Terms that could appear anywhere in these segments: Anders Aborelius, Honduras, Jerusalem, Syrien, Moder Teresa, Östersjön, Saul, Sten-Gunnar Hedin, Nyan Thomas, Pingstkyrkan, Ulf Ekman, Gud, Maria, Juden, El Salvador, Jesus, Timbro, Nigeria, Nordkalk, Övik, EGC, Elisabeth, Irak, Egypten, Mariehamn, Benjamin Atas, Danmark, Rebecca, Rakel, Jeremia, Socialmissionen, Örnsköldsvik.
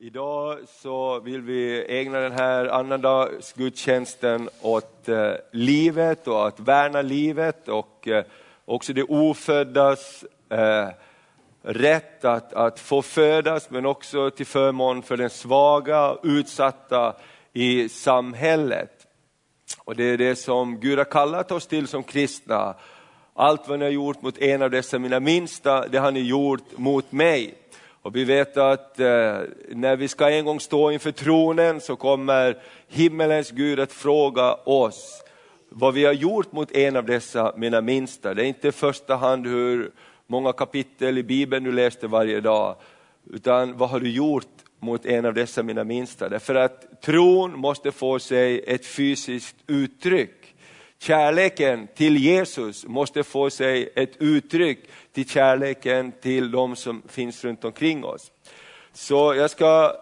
Idag så vill vi ägna den här annandagsgudstjänsten åt livet och att värna livet och också det oföddas rätt att få födas, men också till förmån för den svaga, utsatta i samhället. Och det är det som Gud har kallat oss till som kristna. Allt vad ni har gjort mot en av dessa mina minsta, det har ni gjort mot mig. Och vi vet att när vi ska en gång stå inför tronen så kommer himmelens Gud att fråga oss vad vi har gjort mot en av dessa mina minsta. Det är inte i första hand hur många kapitel i Bibeln du läste varje dag, utan vad har du gjort mot en av dessa mina minsta. Därför att tron måste få sig ett fysiskt uttryck. Kärleken till Jesus måste få sig ett uttryck till kärleken till de som finns runt omkring oss. Så jag ska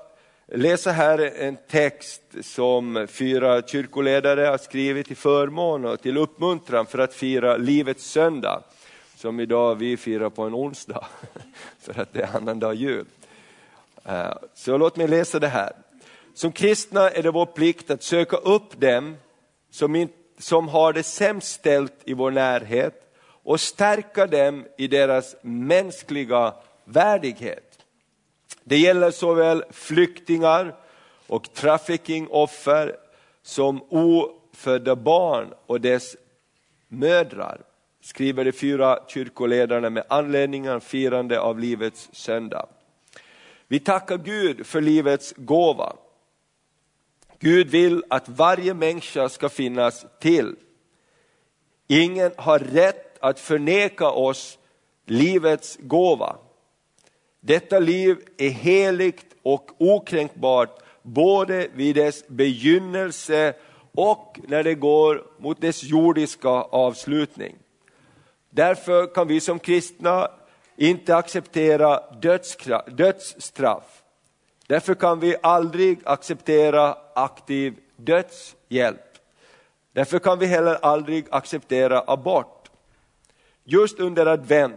läsa här en text som fyra kyrkoledare har skrivit till förmån och till uppmuntran för att fira livets söndag, som idag vi firar på en onsdag för att det är annandag jul. Så låt mig läsa det här. Som kristna är det vår plikt att söka upp dem som har det sämst ställt i vår närhet och stärka dem i deras mänskliga värdighet. Det gäller såväl flyktingar och trafficking-offer som ofödda barn och dess mödrar, skriver de fyra kyrkoledarna med anledning av firande av livets söndag. Vi tackar Gud för livets gåva. Gud vill att varje människa ska finnas till. Ingen har rätt att förneka oss livets gåva. Detta liv är heligt och okränkbart både vid dess begynnelse och när det går mot dess jordiska avslutning. Därför kan vi som kristna inte acceptera dödsstraff. Därför kan vi aldrig acceptera aktiv dödshjälp. Därför kan vi heller aldrig acceptera abort. Just under advent,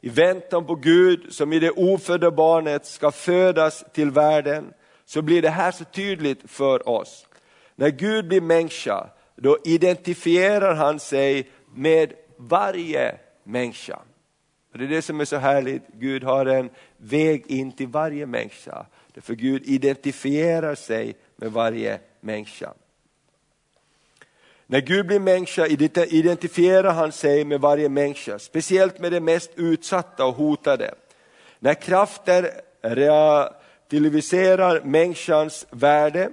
i väntan på Gud som i det ofödda barnet ska födas till världen, så blir det här så tydligt för oss. När Gud blir människa, då identifierar han sig med varje människa. Och det är det som är så härligt. Gud har en väg in till varje människa. Därför Gud identifierar sig med varje människa. När Gud blir människa identifierar han sig med varje människa. Speciellt med de mest utsatta och hotade. När krafter relativiserar människans värde,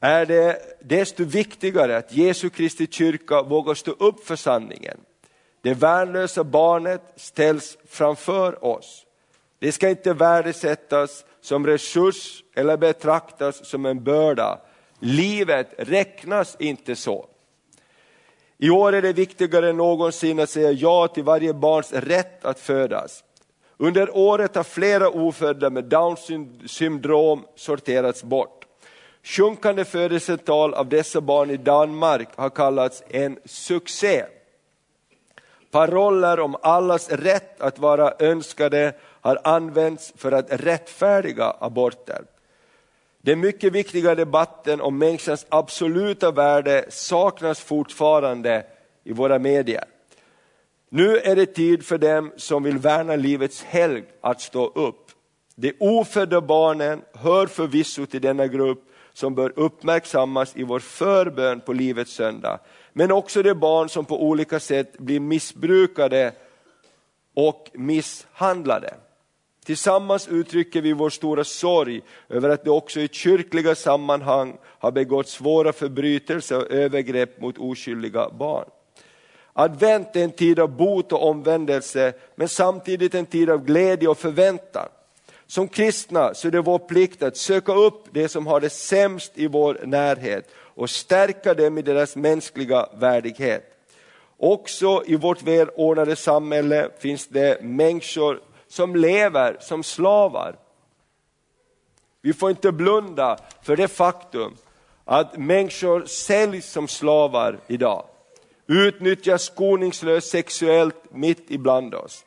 är det desto viktigare att Jesu Kristi kyrka vågar stå upp för sanningen. Det värnlösa barnet ställs framför oss. Det ska inte värdesättas som resurs eller betraktas som en börda. Livet räknas inte så. I år är det viktigare än någonsin att säga ja till varje barns rätt att födas. Under året har flera ofödda med Downsyndrom sorterats bort. Sjunkande födelsetal av dessa barn i Danmark har kallats en succé. Paroller om allas rätt att vara önskade har använts för att rättfärdiga aborter. Den mycket viktiga debatten om människans absoluta värde saknas fortfarande i våra medier. Nu är det tid för dem som vill värna livets helg att stå upp. De ofödda barnen hör förvisso till denna grupp som bör uppmärksammas i vår förbön på livets söndag. Men också de barn som på olika sätt blir missbrukade och misshandlade. Tillsammans uttrycker vi vår stora sorg över att det också i kyrkliga sammanhang har begått svåra förbrytelser och övergrepp mot oskyldiga barn. Advent är en tid av bot och omvändelse, men samtidigt en tid av glädje och förväntan. Som kristna så är det vår plikt att söka upp det som har det sämst i vår närhet och stärka dem i deras mänskliga värdighet. Också i vårt välordnade samhälle finns det människor som lever som slavar. Vi får inte blunda för det faktum att människor säljs som slavar idag. Utnyttjas skoningslöst sexuellt mitt ibland oss.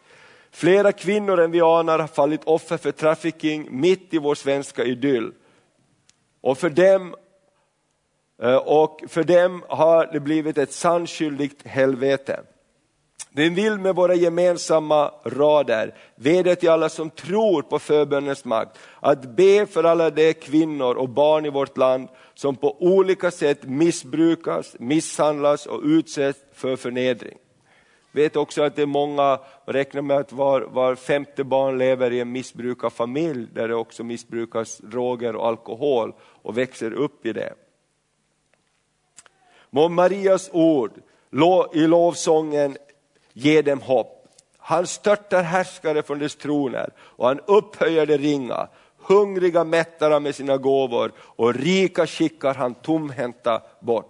Flera kvinnor än vi anar har fallit offer för trafficking mitt i vår svenska idyll. Och för dem har det blivit ett sannskyldigt helvete. Vi vill med våra gemensamma rader vädja till alla som tror på förbönens makt att be för alla de kvinnor och barn i vårt land som på olika sätt missbrukas, misshandlas och utsätts för förnedring. Vet också att det är många, räknar med att var femte barn lever i en missbrukarfamilj där det också missbrukas droger och alkohol och växer upp i det. Må Marias ord i lovsången ge dem hopp. Han störtar härskare från dess troner och han upphöjer det ringa. Hungriga mättar han med sina gåvor och rika skickar han tomhänta bort.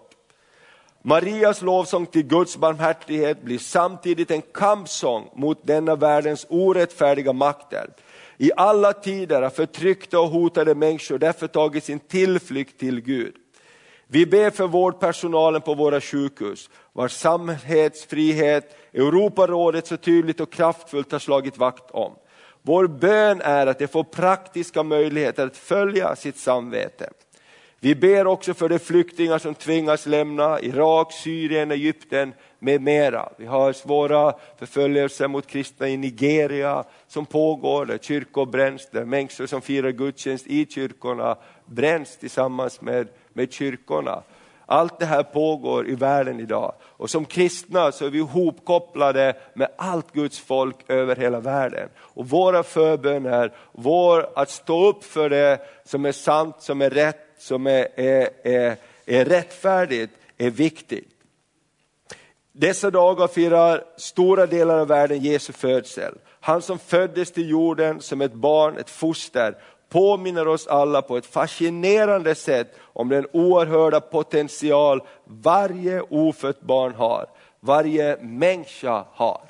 Marias lovsång till Guds barmhärtighet blir samtidigt en kampsång mot denna världens orättfärdiga makter. I alla tider har förtryckta och hotade människor därför tagit sin tillflykt till Gud. Vi ber för vårdpersonalen på våra sjukhus, vars samhällsfrihet Europarådet så tydligt och kraftfullt har slagit vakt om. Vår bön är att de får praktiska möjligheter att följa sitt samvete. Vi ber också för de flyktingar som tvingas lämna Irak, Syrien, Egypten med mera. Vi har svåra förföljelser mot kristna i Nigeria som pågår, där kyrkor bränns, där människor som firar gudstjänst i kyrkorna bränns tillsammans med kyrkorna. Allt det här pågår i världen idag. Och som kristna så är vi ihopkopplade med allt Guds folk över hela världen. Och våra förböner, att stå upp för det som är sant, som är rätt, som är rättfärdigt, är viktigt. Dessa dagar firar stora delar av världen Jesu födsel. Han som föddes till jorden som ett barn, ett foster, påminner oss alla på ett fascinerande sätt om den oerhörda potential varje ofött barn har, varje människa har.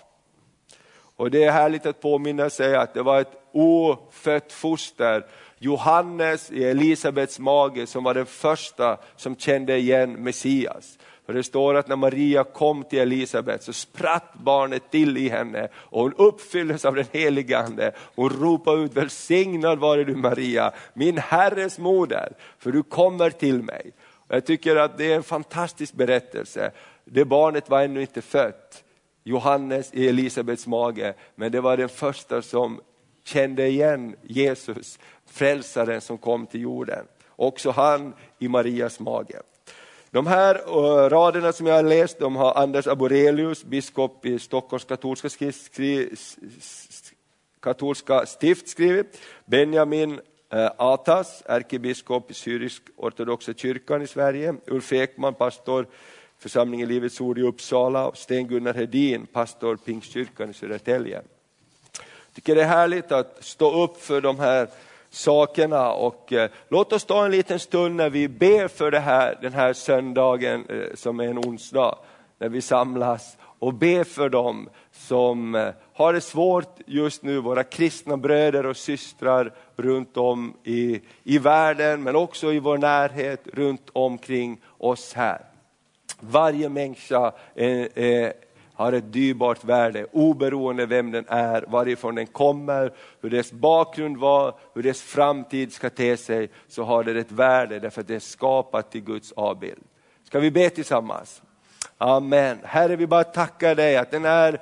Och det är härligt att påminna sig att det var ett ofött foster, Johannes i Elisabeths mage, som var den första som kände igen Messias. För det står att när Maria kom till Elisabeth så spratt barnet till i henne och hon uppfylldes av den helige Ande. Hon ropade ut: välsignad vare du Maria, min Herres moder, för du kommer till mig. Och jag tycker att det är en fantastisk berättelse. Det barnet var ännu inte fött, Johannes i Elisabeths mage, men det var den första som kände igen Jesus, frälsaren som kom till jorden. Också han i Marias mage. De här raderna som jag har läst, de har Anders Aborelius, biskop i Stockholms katolska stift, skrivit. Benjamin Atas, ärkebiskop i syrisk ortodoxa kyrkan i Sverige. Ulf Ekman, pastor församlingen Livets Ord i Uppsala. Sten-Gunnar Hedin, pastor Pingstkyrkan i Södertälje. Jag tycker det är härligt att stå upp för de här sakerna, och låt oss ta en liten stund när vi ber för det här, den här söndagen som är en onsdag, när vi samlas och ber för dem som har det svårt just nu, våra kristna bröder och systrar runt om i världen, men också i vår närhet runt omkring oss här. Varje människa har ett dyrbart värde, oberoende vem den är, varifrån den kommer, hur dess bakgrund var, hur dess framtid ska te sig, så har det ett värde därför att det är skapat till Guds avbild. Ska vi be tillsammans? Amen. Herre, vi bara tackar dig att den här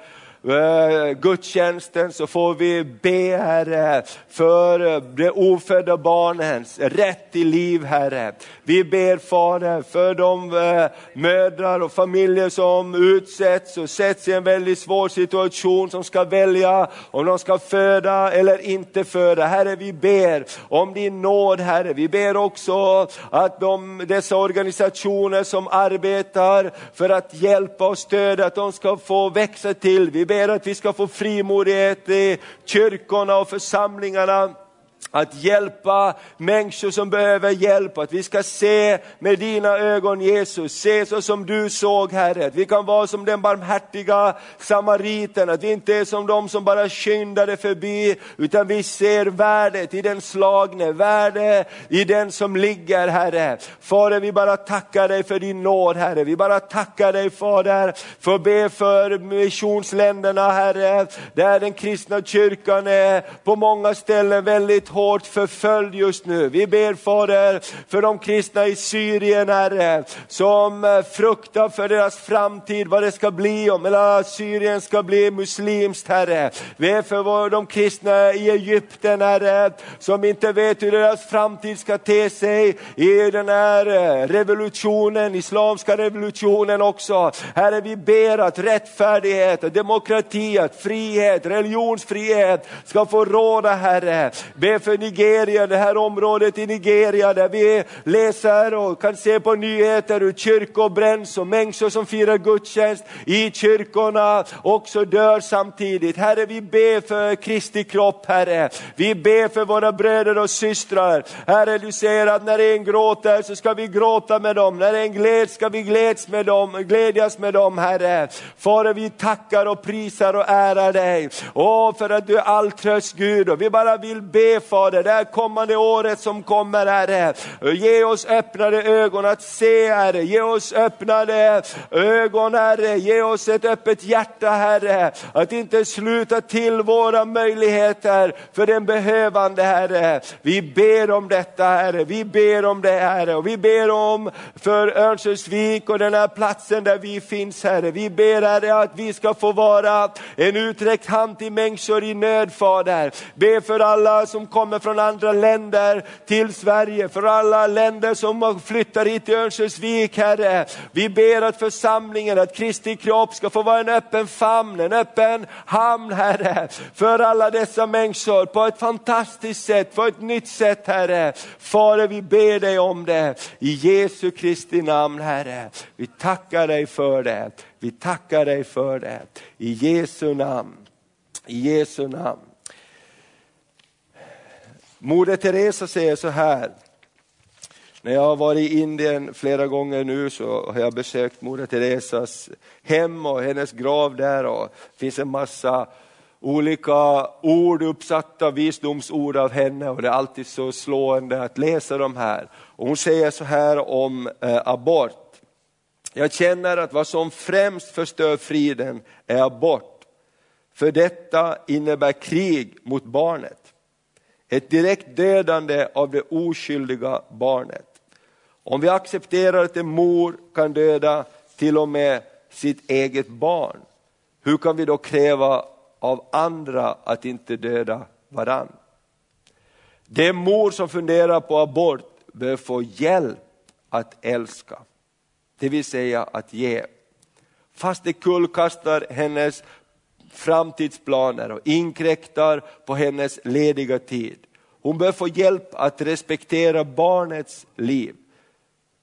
gudstjänsten så får vi be, Herre, för de ofödda barnens rätt till liv, Herre. Vi ber, Fader, för de mödrar och familjer som utsätts och sätts i en väldigt svår situation, som ska välja om de ska föda eller inte föda. Herre, vi ber om din nåd, Herre. Vi ber också att dessa organisationer som arbetar för att hjälpa och stödja, att de ska få växa till. Vi ber att vi ska få frimodighet i kyrkorna och församlingarna. Att hjälpa människor som behöver hjälp. Att vi ska se med dina ögon, Jesus. Se så som du såg, Herre. Att vi kan vara som den barmhärtiga samariten. Att vi inte är som de som bara skyndade förbi. Utan vi ser värdet i den slagne. Värde i den som ligger, Herre. Fader, vi bara tackar dig för din nåd, Herre. Vi bara tackar dig, Fader. För att be för missionsländerna, Herre. Där den kristna kyrkan är på många ställen väldigt hård. Hårt förföljd just nu. Vi ber, Fader, för de kristna i Syrien, Herre, som fruktar för deras framtid, vad det ska bli om eller Syrien ska bli muslimskt, Herre. Vi är för de kristna i Egypten, Herre, som inte vet hur deras framtid ska te sig i den här revolutionen, islamska revolutionen också. Herre, vi ber att rättfärdighet, att demokrati, att frihet, religionsfrihet ska få råda, Herre. Be för Nigeria, det här området i Nigeria där vi läser och kan se på nyheter hur kyrkor bränns och människor som firar gudstjänst i kyrkorna också dör samtidigt. Herre, vi ber för Kristi kropp, Herre. Vi ber för våra bröder och systrar. Herre, du säger att när en gråter så ska vi gråta med dem. När en gläds ska vi glädjas med dem, Herre. Fader, vi tackar och prisar och ärar dig. Åh, för att du är all tröst, Gud. Och vi bara vill be, Fader, det här kommande året som kommer, Herre. Ge oss öppnade ögon att se, Herre. Ge oss öppnade ögon, Herre. Ge oss ett öppet hjärta, Herre. Att inte sluta till våra möjligheter för den behövande, Herre. Vi ber om detta, Herre. Vi ber om det, Herre. Och vi ber om för Örnsköldsvik och den här platsen där vi finns, Herre. Vi ber, Herre, att vi ska få vara en uträckt hand till människor i nöd, Fader. Be för alla som kommer från andra länder till Sverige, för alla länder som flyttar hit till Örnsköldsvik, Herre. Vi ber att församlingen, att Kristi kropp ska få vara en öppen famn, en öppen hamn, Herre, för alla dessa människor på ett fantastiskt sätt, på ett nytt sätt, Herre. Fader, vi ber dig om det i Jesu Kristi namn, Herre. Vi tackar dig för det. Vi tackar dig för det i Jesu namn. I Jesu namn. Moder Teresa säger så här. När jag har varit i Indien flera gånger nu så har jag besökt Moder Teresas hem och hennes grav där. Och det finns en massa olika ord uppsatta, visdomsord av henne. Och det är alltid så slående att läsa de här. Och hon säger så här om abort. Jag känner att vad som främst förstör friden är abort. För detta innebär krig mot barnet. Ett direkt dödande av det oskyldiga barnet. Om vi accepterar att en mor kan döda till och med sitt eget barn, hur kan vi då kräva av andra att inte döda varann? Den mor som funderar på abort bör få hjälp att älska. Det vill säga att ge. Fast det kullkastar hennes framtidsplaner och inkräktar på hennes lediga tid. Hon bör få hjälp att respektera barnets liv.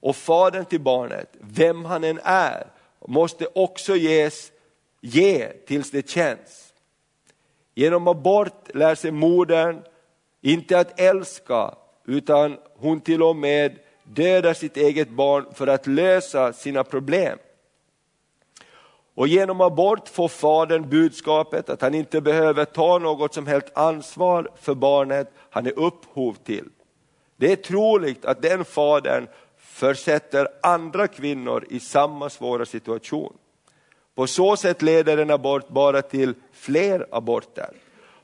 Och fadern till barnet, vem han än är, måste också ge tills det känns. Genom abort lär sig modern inte att älska, utan hon till och med dödar sitt eget barn för att lösa sina problem. Och genom abort får fadern budskapet att han inte behöver ta något som helst ansvar för barnet han är upphov till. Det är troligt att den fadern försätter andra kvinnor i samma svåra situation. På så sätt leder en abort bara till fler aborter.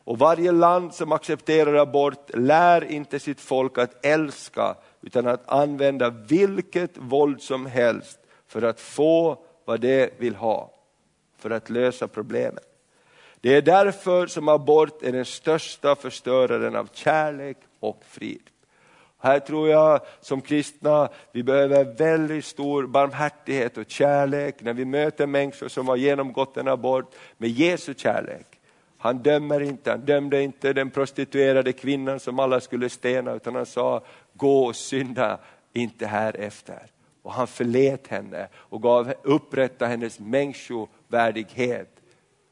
Och varje land som accepterar abort lär inte sitt folk att älska, utan att använda vilket våld som helst för att få vad det vill ha. För att lösa problemen. Det är därför som abort är den största förstöraren av kärlek och frid. Här tror jag som kristna vi behöver väldigt stor barmhärtighet och kärlek. När vi möter människor som har genomgått en abort med Jesu kärlek. Han dömer inte, han dömde inte den prostituerade kvinnan som alla skulle stena. Utan han sa, gå och synda inte här efter. Och han förlät henne och gav upprätta hennes människovärdighet.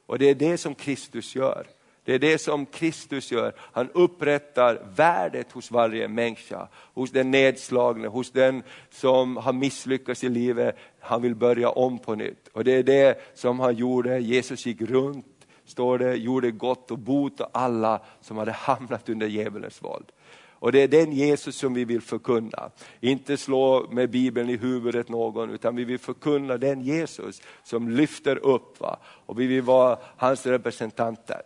Och det är det som Kristus gör. Det är det som Kristus gör. Han upprättar värdet hos varje människa. Hos den nedslagne, hos den som har misslyckats i livet. Han vill börja om på nytt. Och det är det som han gjorde. Jesus gick runt, står det, gjorde gott och botade alla som hade hamnat under djävulens våld. Och det är den Jesus som vi vill förkunna. Inte slå med Bibeln i huvudet någon, utan vi vill förkunna den Jesus som lyfter upp. Va? Och vi vill vara hans representanter.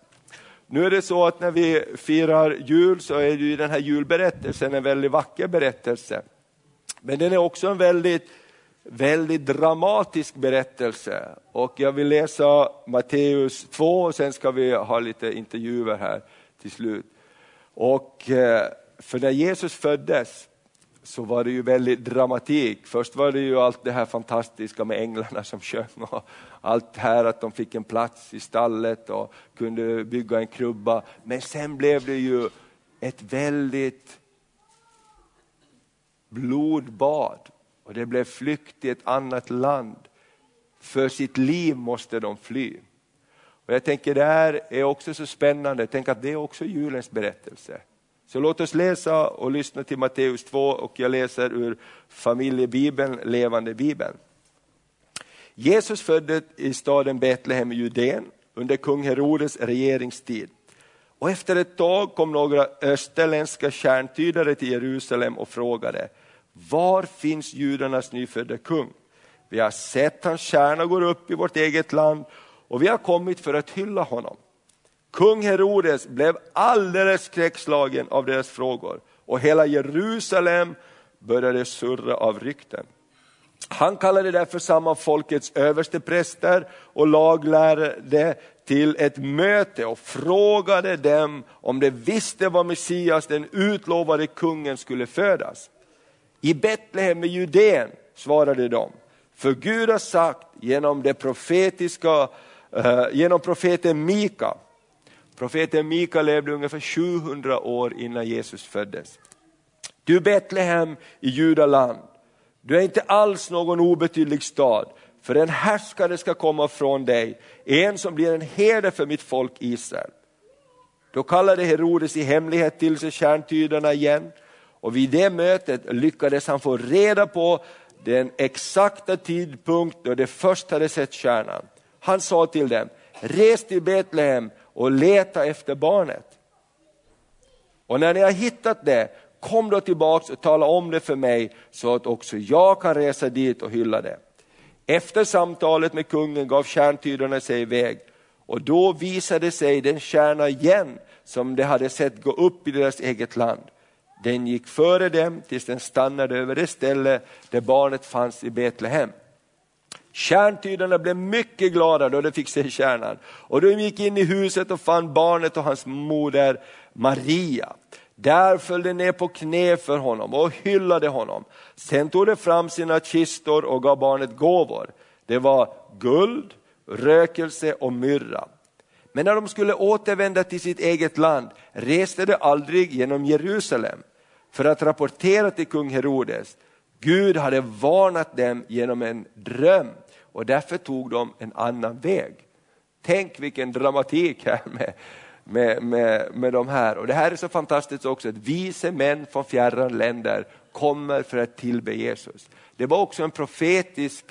Nu är det så att när vi firar jul så är ju den här julberättelsen en väldigt vacker berättelse. Men den är också en väldigt, väldigt dramatisk berättelse. Och jag vill läsa Matteus 2 och sen ska vi ha lite intervjuer här till slut. Och för när Jesus föddes så var det ju väldigt dramatik. Först var det ju allt det här fantastiska med änglarna som sjöng och allt här att de fick en plats i stallet och kunde bygga en krubba. Men sen blev det ju ett väldigt blodbad och det blev flykt i ett annat land. För sitt liv måste de fly. Och jag tänker det här är också så spännande. Tänk att det är också julens berättelse. Så låt oss läsa och lyssna till Matteus 2 och jag läser ur familjebibeln, levande bibeln. Jesus föddes i staden Betlehem i Juden under kung Herodes regeringstid. Och efter ett tag kom några österländska stjärntydare till Jerusalem och frågade: var finns judarnas nyfödda kung? Vi har sett hans stjärna går upp i vårt eget land och vi har kommit för att hylla honom. Kung Herodes blev alldeles skräckslagen av deras frågor och hela Jerusalem började surra av rykten. Han kallade därför samman folkets överstepräster och laglärde till ett möte och frågade dem om de visste var Messias, den utlovade kungen, skulle födas. I Betlehem i Judén, svarade de, för Gud har sagt genom profeten Mika. Profeten Mika levde ungefär 700 år innan Jesus föddes. Du Betlehem i Judaland, du är inte alls någon obetydlig stad, för en härskare ska komma från dig, en som blir en herde för mitt folk Israel. Då kallade Herodes i hemlighet till sig stjärntydarna igen, och vid det mötet lyckades han få reda på den exakta tidpunkt då de först hade sett stjärnan. Han sa till dem: res till Betlehem och leta efter barnet. Och när ni har hittat det, kom då tillbaks och tala om det för mig, så att också jag kan resa dit och hylla det. Efter samtalet med kungen gav stjärntydarna sig iväg. Och då visade sig den stjärna igen som de hade sett gå upp i deras eget land. Den gick före dem tills den stannade över det ställe där barnet fanns i Betlehem. Stjärntydarna blev mycket glada då de fick se stjärnan. Och de gick in i huset och fann barnet och hans moder Maria. Där föll de ner på knä för honom och hyllade honom. Sen tog de fram sina kistor och gav barnet gåvor. Det var guld, rökelse och myrra. Men när de skulle återvända till sitt eget land reste de aldrig genom Jerusalem för att rapportera till kung Herodes. Gud hade varnat dem genom en dröm och därför tog de en annan väg. Tänk vilken dramatik här med de här. Och det här är så fantastiskt också, att vise män från fjärran länder kommer för att tillbe Jesus. Det var också en profetisk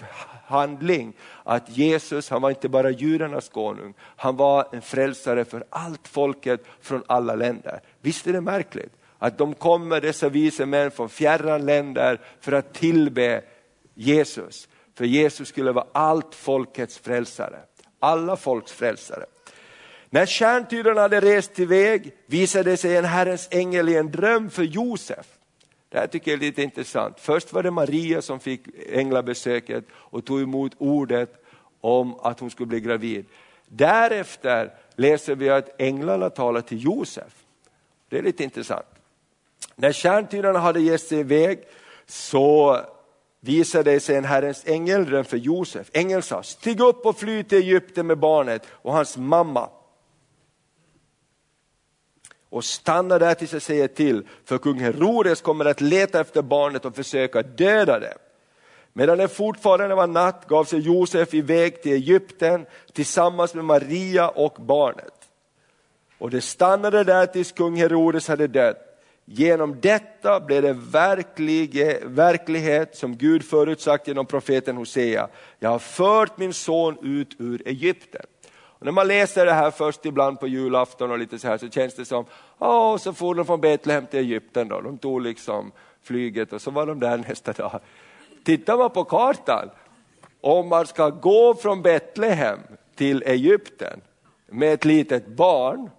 handling att Jesus, han var inte bara judarnas konung, han var en frälsare för allt folket från alla länder. Visst är det märkligt? Att de kommer, dessa vise män från fjärran länder, för att tillbe Jesus. För Jesus skulle vara allt folkets frälsare. Alla folks frälsare. När stjärntydarna hade rest till väg visade sig en Herrens ängel i en dröm för Josef. Det här tycker jag är lite intressant. Först var det Maria som fick änglabesöket och tog emot ordet om att hon skulle bli gravid. Därefter läser vi att änglarna talar till Josef. Det är lite intressant. När stjärntydarna hade gett sig iväg så visade sig en Herrens ängel för Josef. Ängeln sa: stig upp och fly till Egypten med barnet och hans mamma. Och stanna där tills jag säger till, för kung Herodes kommer att leta efter barnet och försöka döda det. Medan det fortfarande var natt gav sig Josef iväg till Egypten tillsammans med Maria och barnet. Och det stannade där tills kung Herodes hade dött. Genom detta blev det verklighet som Gud förutsagt genom profeten Hosea. Jag har fört min son ut ur Egypten. Och när man läser det här först ibland på julafton och lite så här, så känns det som så får de från Betlehem till Egypten då. De tog liksom flyget och så var de där nästa dag. Tittar man på kartan, om man ska gå från Betlehem till Egypten med ett litet barn,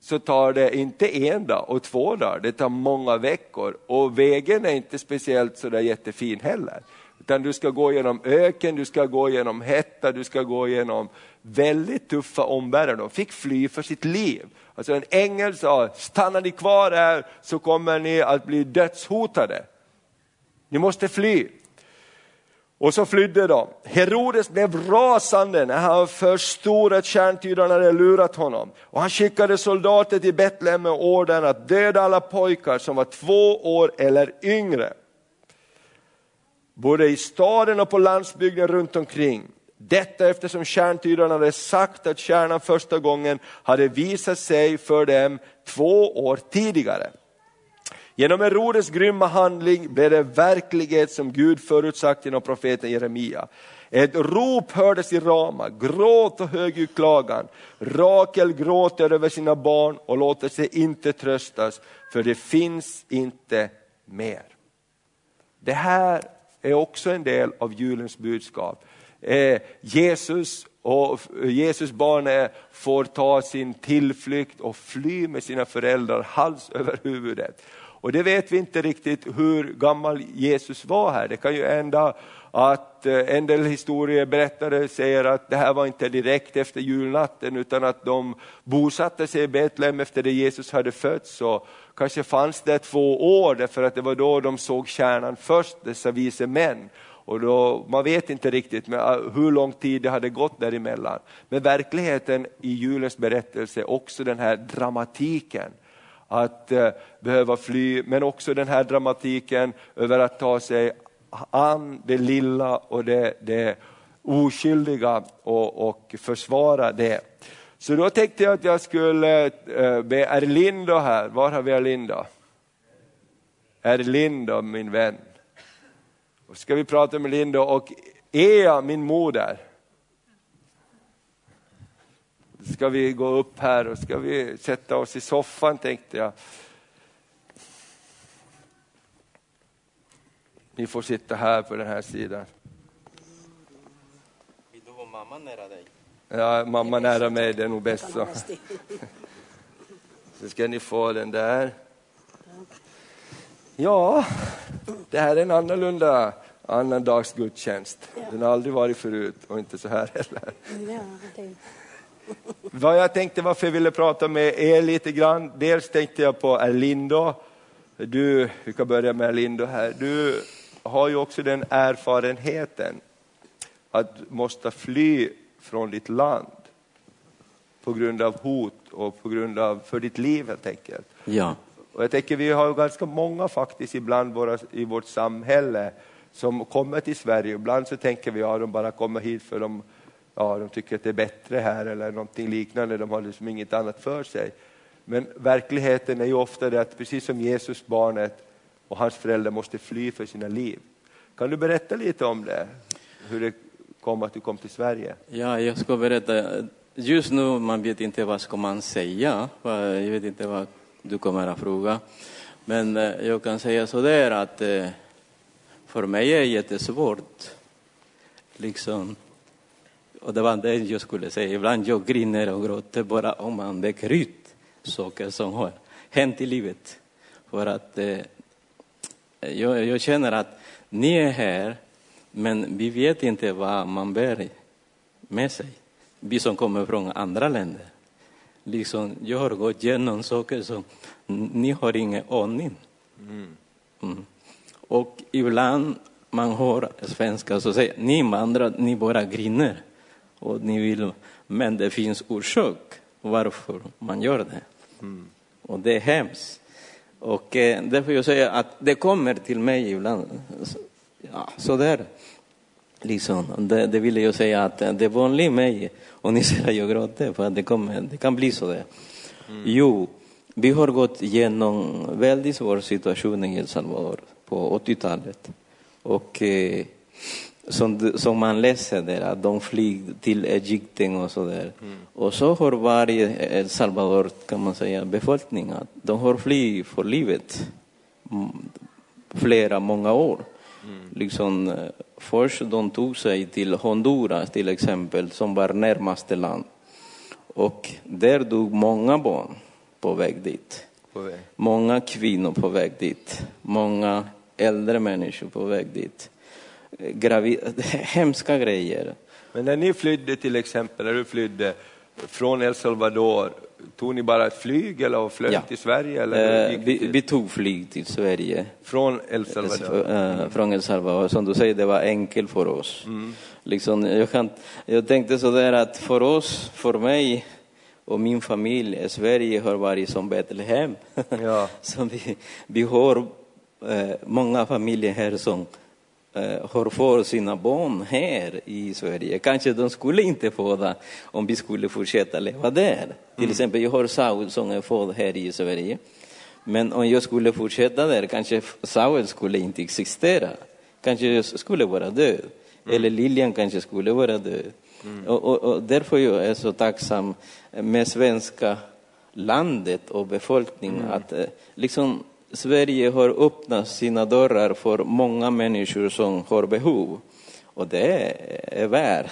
så tar det inte en dag och två dagar. Det tar många veckor. Och vägen är inte speciellt så där jättefin heller. Utan du ska gå genom öken, du ska gå genom hetta, du ska gå genom väldigt tuffa omvärlden. De fick fly för sitt liv. Alltså en ängel sa, stannar ni kvar här så kommer ni att bli dödshotade. Ni måste fly. Och så flydde de. Herodes blev rasande när han förstod att kärntydarna hade lurat honom. Och han skickade soldater till Betlehem med ordern att döda alla pojkar som var 2 år eller yngre, både i staden och på landsbygden runt omkring. Detta eftersom kärntydarna hade sagt att kärnan första gången hade visat sig för dem 2 år tidigare. Genom Herodes grymma handling blev det verklighet som Gud förutsagt genom profeten Jeremia. Ett rop hördes i Rama, gråt och högljudd klagan. Rakel gråter över sina barn och låter sig inte tröstas, för det finns inte mer. Det här är också en del av julens budskap. Jesus barn får ta sin tillflykt och fly med sina föräldrar hals över huvudet. Och det vet vi inte riktigt hur gammal Jesus var här. Det kan ju hända att en del historieberättare säger att det här var inte direkt efter julnatten, utan att de bosatte sig i Betlehem efter det Jesus hade fötts. Så kanske fanns det 2 år, därför att det var då de såg kärnan först, dessa vise män. Och då, man vet inte riktigt hur lång tid det hade gått däremellan. Men verkligheten i julens berättelse, också den här dramatiken att behöva fly, men också den här dramatiken över att ta sig an det lilla och det oskyldiga och försvara det. Så då tänkte jag att jag skulle be Erlinda här. Var har vi Erlinda? Erlinda, min vän. Och ska vi prata med Erlinda och Ea, min moder. Ska vi gå upp här och ska vi sätta oss i soffan, tänkte jag. Ni får sitta här på den här sidan. Vill du vara mamma nära dig? Ja, mamma nära mig, det är nog bäst så. Så ska ni få den där. Ja, det här är en annan dags gudstjänst. Den har aldrig varit förut och inte så här heller. Vad jag tänkte, varför jag ville prata med er lite grann. Dels tänkte jag på Erlinda. Vi kan börja med Erlinda här. Du har ju också den erfarenheten att måste fly från ditt land på grund av hot och på grund av för ditt liv, helt enkelt. Ja. Och jag tänker, vi har ju ganska många faktiskt ibland i vårt samhälle som kommer till Sverige. Ibland så tänker vi att de bara kommer hit för de... Ja, de tycker att det är bättre här eller någonting liknande. De har liksom inget annat för sig. Men verkligheten är ju ofta det att precis som Jesus barnet och hans föräldrar måste fly för sina liv. Kan du berätta lite om det? Hur det kom att du kom till Sverige? Ja, jag ska berätta. Just nu man vet inte vad ska man säga. Jag vet inte vad du kommer att fråga. Men jag kan säga så där att för mig är det jättesvårt. Liksom... Och det var det jag skulle säga. Ibland jag griner och gråter bara om man väcker ut saker som har hänt i livet. För att jag känner att ni är här, men vi vet inte vad man bär med sig. Vi som kommer från andra länder. Liksom, jag har gått igenom saker som ni har ingen aning. Mm. Och ibland man hör svenskar så säger ni invandrare, ni bara griner. Och ni vill, men det finns orsak varför man gör det. Mm. Och det är hemskt. Och därför jag säger att det kommer till mig ibland. Ja, så där. Liksom. Det ville jag säga att det var vanligt mig. Och ni ser att jag gråter för att det kan bli så där. Mm. Jo, vi har gått igenom väldigt svår situation i El Salvador på 80-talet. Och som man läser där att de flyg till Egypten och så där. Mm. Och så har varje El Salvador, kan man säga, befolkning att de har flyg för livet många år. Mm. Liksom, först de tog sig till Honduras till exempel, som var närmaste land. Och där dog många barn på väg dit. Många kvinnor på väg dit. Många äldre människor på väg dit. Hemska grejer. Men när ni flydde till exempel, när du flydde från El Salvador, tog ni bara ett flyg eller flög till Sverige? Eller vi tog flyg till Sverige. Från El Salvador? Från El Salvador. Som du säger, det var enkelt för oss. Mm. Liksom, jag tänkte sådär att för oss, för mig och min familj, Sverige har varit som Betlehem. Ja. Som vi har många familjer här som har för sina barn här i Sverige. Kanske de skulle inte få det om vi skulle fortsätta leva där. Mm. Till exempel jag har Saul som är född här i Sverige. Men om jag skulle fortsätta där, kanske Saul skulle inte existera. Kanske jag skulle vara död. Mm. Eller Lilian kanske skulle vara död. Mm. Och därför jag är så tacksam med svenska landet och befolkningen. Mm. Att liksom Sverige har öppnat sina dörrar för många människor som har behov. Och det är värt.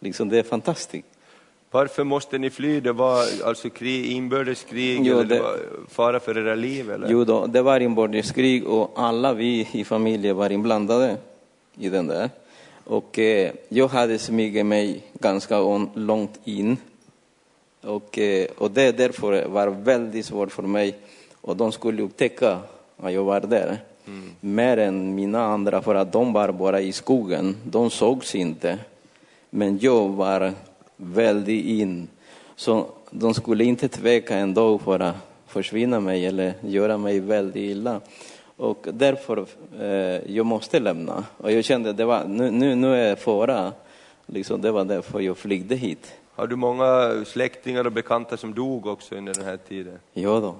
Liksom, det är fantastiskt. Varför måste ni fly? Det var alltså krig, inbördeskrig, eller det var fara för era liv? Eller? Jo då, det var inbördeskrig och alla vi i familjen var inblandade i den där. Och jag hade smugit mig ganska långt in. Och det därför var väldigt svårt för mig. Och de skulle upptäcka att jag var där. Mm. Mer än mina andra, för att de var bara i skogen. De sågs inte. Men jag var väldigt in. Så de skulle inte tveka en dag för att försvinna mig eller göra mig väldigt illa. Och därför jag måste lämna. Och jag kände att det var, nu är jag fara. Liksom, det var därför jag flygde hit. Har du många släktingar och bekanta som dog också under den här tiden? Ja då.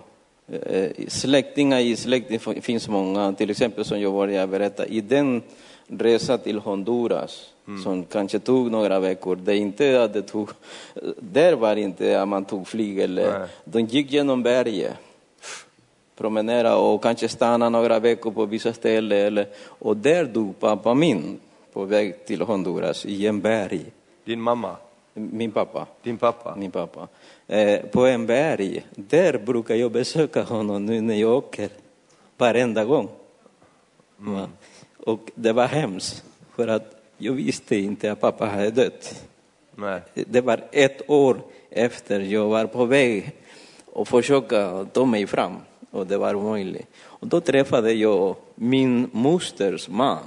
Släktingar i släkten finns många, till exempel som jag berättade i den resan till Honduras. Mm. Som kanske tog några veckor. Det inte att det tog, där var inte att man tog flyg eller. Nej. De gick genom berget, promenera och kanske stanna några veckor på vissa ställen eller. Och där dog pappa min på väg till Honduras i en berg. Din mamma? Min pappa. Din pappa? Min pappa. På en berg. Där brukar jag besöka honom nu när jag åker. Varenda gång. Mm. Ja. Och det var hemskt. För att jag visste inte att pappa hade dött. Nej. Det var ett år efter jag var på väg. Och försöka ta mig fram. Och det var omöjligt. Och då träffade jag min mosters man.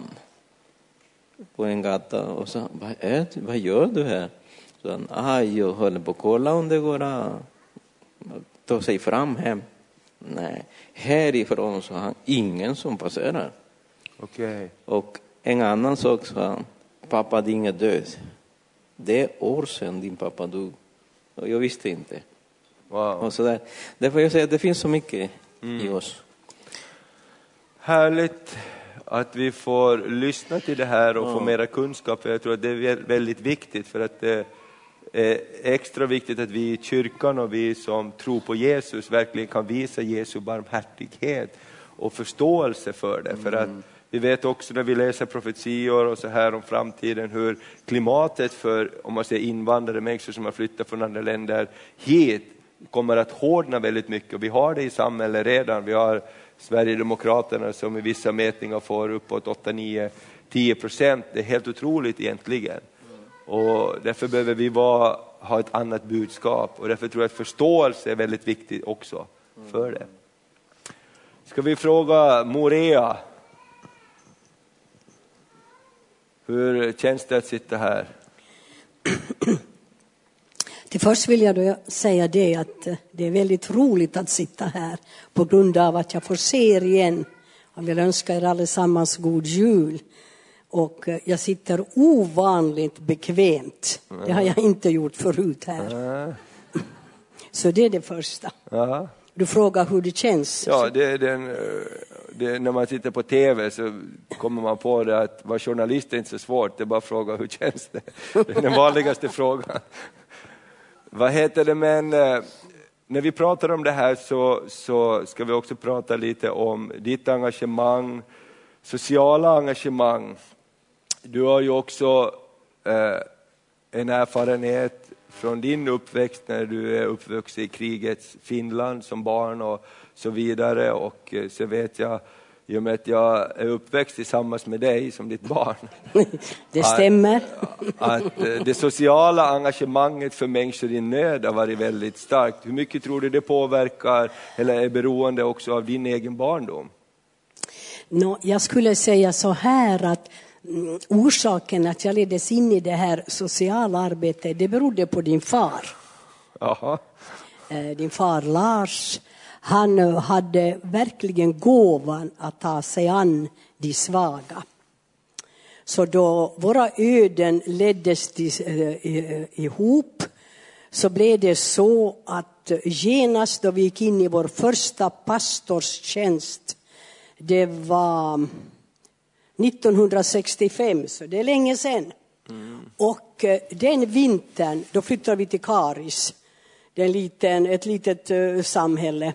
På en gata. Och sa, vad gör du här? Så jag håller på att kolla om det går att ta sig fram hem. Nej, härifrån så han ingen som passerar. Okay. Och en annan sak sa han, pappa din är död. Det är år sedan din pappa dog. Och jag visste inte. Wow. Och så där. Därför jag säger att det finns så mycket i oss. Härligt att vi får lyssna till det här och få mera kunskap. Jag tror att det är väldigt viktigt, för att det extra viktigt att vi i kyrkan och vi som tror på Jesus verkligen kan visa Jesu barmhärtighet och förståelse för det. Mm. För att vi vet också när vi läser profetior och så här om framtiden, hur klimatet för, om man säger invandrare, människor som har flyttat från andra länder hit, kommer att hårdna väldigt mycket. Och vi har det i samhället redan. Vi har Sverigedemokraterna som i vissa mätningar får uppåt 8-10%. Det är helt otroligt egentligen. Och därför behöver vi ha ett annat budskap. Och därför tror jag att förståelse är väldigt viktigt också för det. Ska vi fråga Maria. Hur känns det att sitta här? Till först vill jag då säga det att det är väldigt roligt att sitta här. På grund av att jag får se er igen. Jag vill önska er allesammans god jul. Och jag sitter ovanligt bekvämt. Mm. Det har jag inte gjort förut här. Mm. Så det är det första. Mm. Du frågar hur det känns. Ja, när man sitter på tv så kommer man på det att vara journalist är inte så svårt. Det är bara att fråga hur känns det. Det är den vanligaste frågan. Vad heter det, men när vi pratar om det här så ska vi också prata lite om ditt engagemang, sociala engagemang. Du har ju också en erfarenhet från din uppväxt när du är uppvuxen i krigets Finland som barn och så vidare. Och så vet jag, i och med att jag är uppväxt tillsammans med dig som ditt barn. Det stämmer. Att det sociala engagemanget för människor i nöd har varit väldigt starkt. Hur mycket tror du det påverkar eller är beroende också av din egen barndom? No, jag skulle säga så här att orsaken att jag leddes in i det här sociala arbetet, det berodde på din far. Aha. Din far Lars, han hade verkligen gåvan att ta sig an de svaga. Så då våra öden leddes ihop så blev det så att genast då vi gick in i vår första pastorstjänst, det var 1965, så det är länge sedan. Mm. Och den vintern, då flyttade vi till Karis. Det är ett litet samhälle.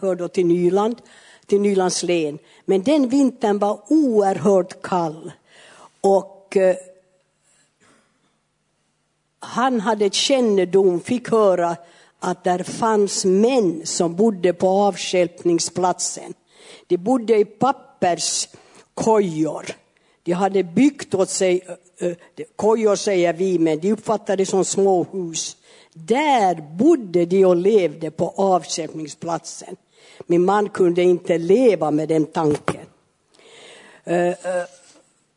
Hör då till Nyland, till Nylands län. Men den vintern var oerhört kall. Och han hade kännedom, fick höra att där fanns män som bodde på avstjälpningsplatsen. De bodde i papperskojor. De hade byggt åt sig, kojor säger vi, men de uppfattade som små hus. Där bodde de och levde på avstjälpningsplatsen. Min man kunde inte leva med den tanken.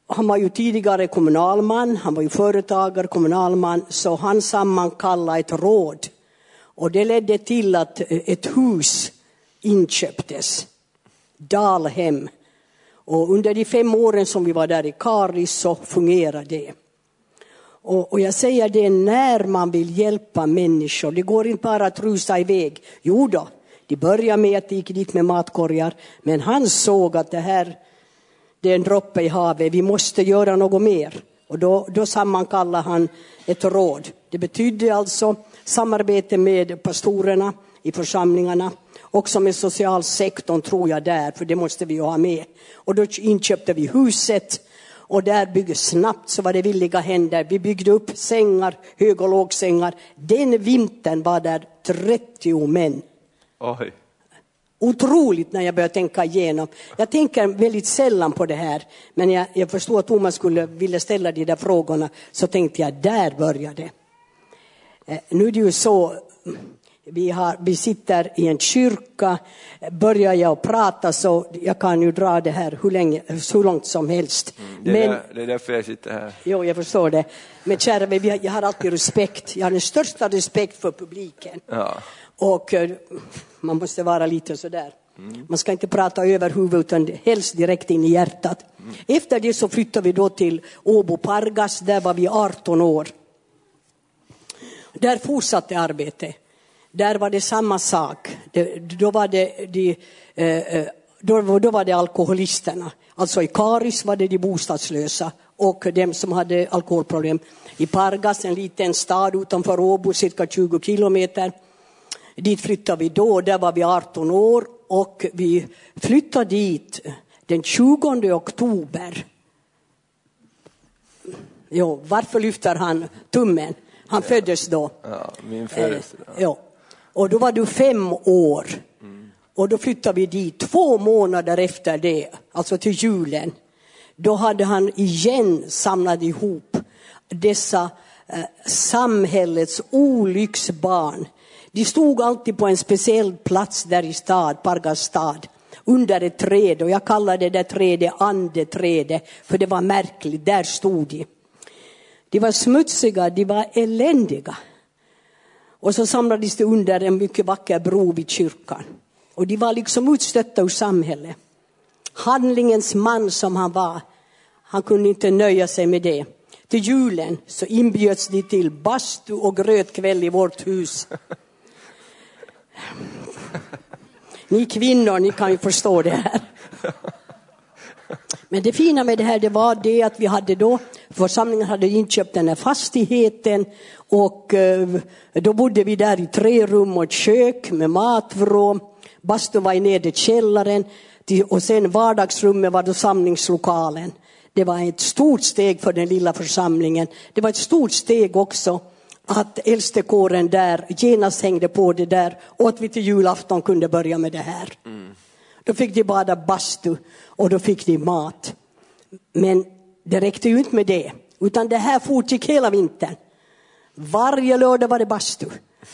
Han var ju tidigare kommunalman, han var ju företagare, kommunalman, så han sammankallade ett råd. Och det ledde till att ett hus inköptes, Dalhem. Och under de 5 åren som vi var där i Karis så fungerade det. Och jag säger det, när man vill hjälpa människor, det går inte bara att rusa iväg. Jo då, det började med att de gick dit med matkorgar. Men han såg att det är en droppe i havet, vi måste göra något mer. Och då sammankallade han ett råd. Det betydde alltså samarbete med pastorerna i församlingarna. Också med socialsektorn tror jag där, för det måste vi ju ha med. Och då inköpte vi huset och där byggde snabbt, så var det villiga händer. Vi byggde upp sängar, hög- och lågsängar. Den vintern var där 30 män. Oj. Otroligt när jag börjar tänka igenom. Jag tänker väldigt sällan på det här. Men jag förstår att Thomas skulle vilja ställa de där frågorna. Så tänkte jag, där började. Nu är det ju så, vi sitter i en kyrka. Börjar jag prata så jag kan ju dra det här så långt som helst. Det är därför jag sitter här. Jo, jag förstår det. Men kära, jag har alltid respekt. Jag har den största respekt för publiken. Ja. Och man måste vara lite sådär. Mm. Man ska inte prata över huvudet utan helst direkt in i hjärtat. Mm. Efter det så flyttade vi då till Åbo Pargas. Där var vi 18 år. Där fortsatte arbetet. Där var det samma sak. Då var det alkoholisterna. Alltså i Karis var det de bostadslösa och de som hade alkoholproblem. I Pargas, en liten stad utanför Åbo, cirka 20 kilometer. Dit flyttade vi då, där var vi 18 år och vi flyttade dit den 20 oktober. Jo, varför lyfter han tummen? Han föddes då. Ja, min födelse. Ja. Och då var du 5 år. Mm. Och då flyttade vi dit 2 månader efter det, alltså till julen. Då hade han igen samlat ihop dessa samhällets olycksbarn. De stod alltid på en speciell plats där i stad, Pargas stad, under ett träd. Och jag kallade det trädet andeträdet, för det var märkligt. Där stod de. De var smutsiga, de var eländiga. Och så samlades de under en mycket vacker bro vid kyrkan. Och de var liksom utstötta ur samhället. handlingens man som han var. Han kunde inte nöja sig med det. Till julen så inbjöds de till bastu och grötkväll i vårt hus. Ni kvinnor, ni kan ju förstå det här. Men det fina med det här, det var det att vi hade då, församlingen hade inköpt den här fastigheten, och då bodde vi där i 3 rum och ett kök med matvrå. Bastun var nere i källaren, och sen vardagsrummet var då samlingslokalen. Det var ett stort steg för den lilla församlingen. Det var ett stort steg också att äldstekåren där genast hängde på det där, och att vi till julafton kunde börja med det här. Mm. Då fick de bada bastu och då fick de mat. Men det räckte ju inte med det, utan det här fortgick hela vintern. Varje lördag var det bastu.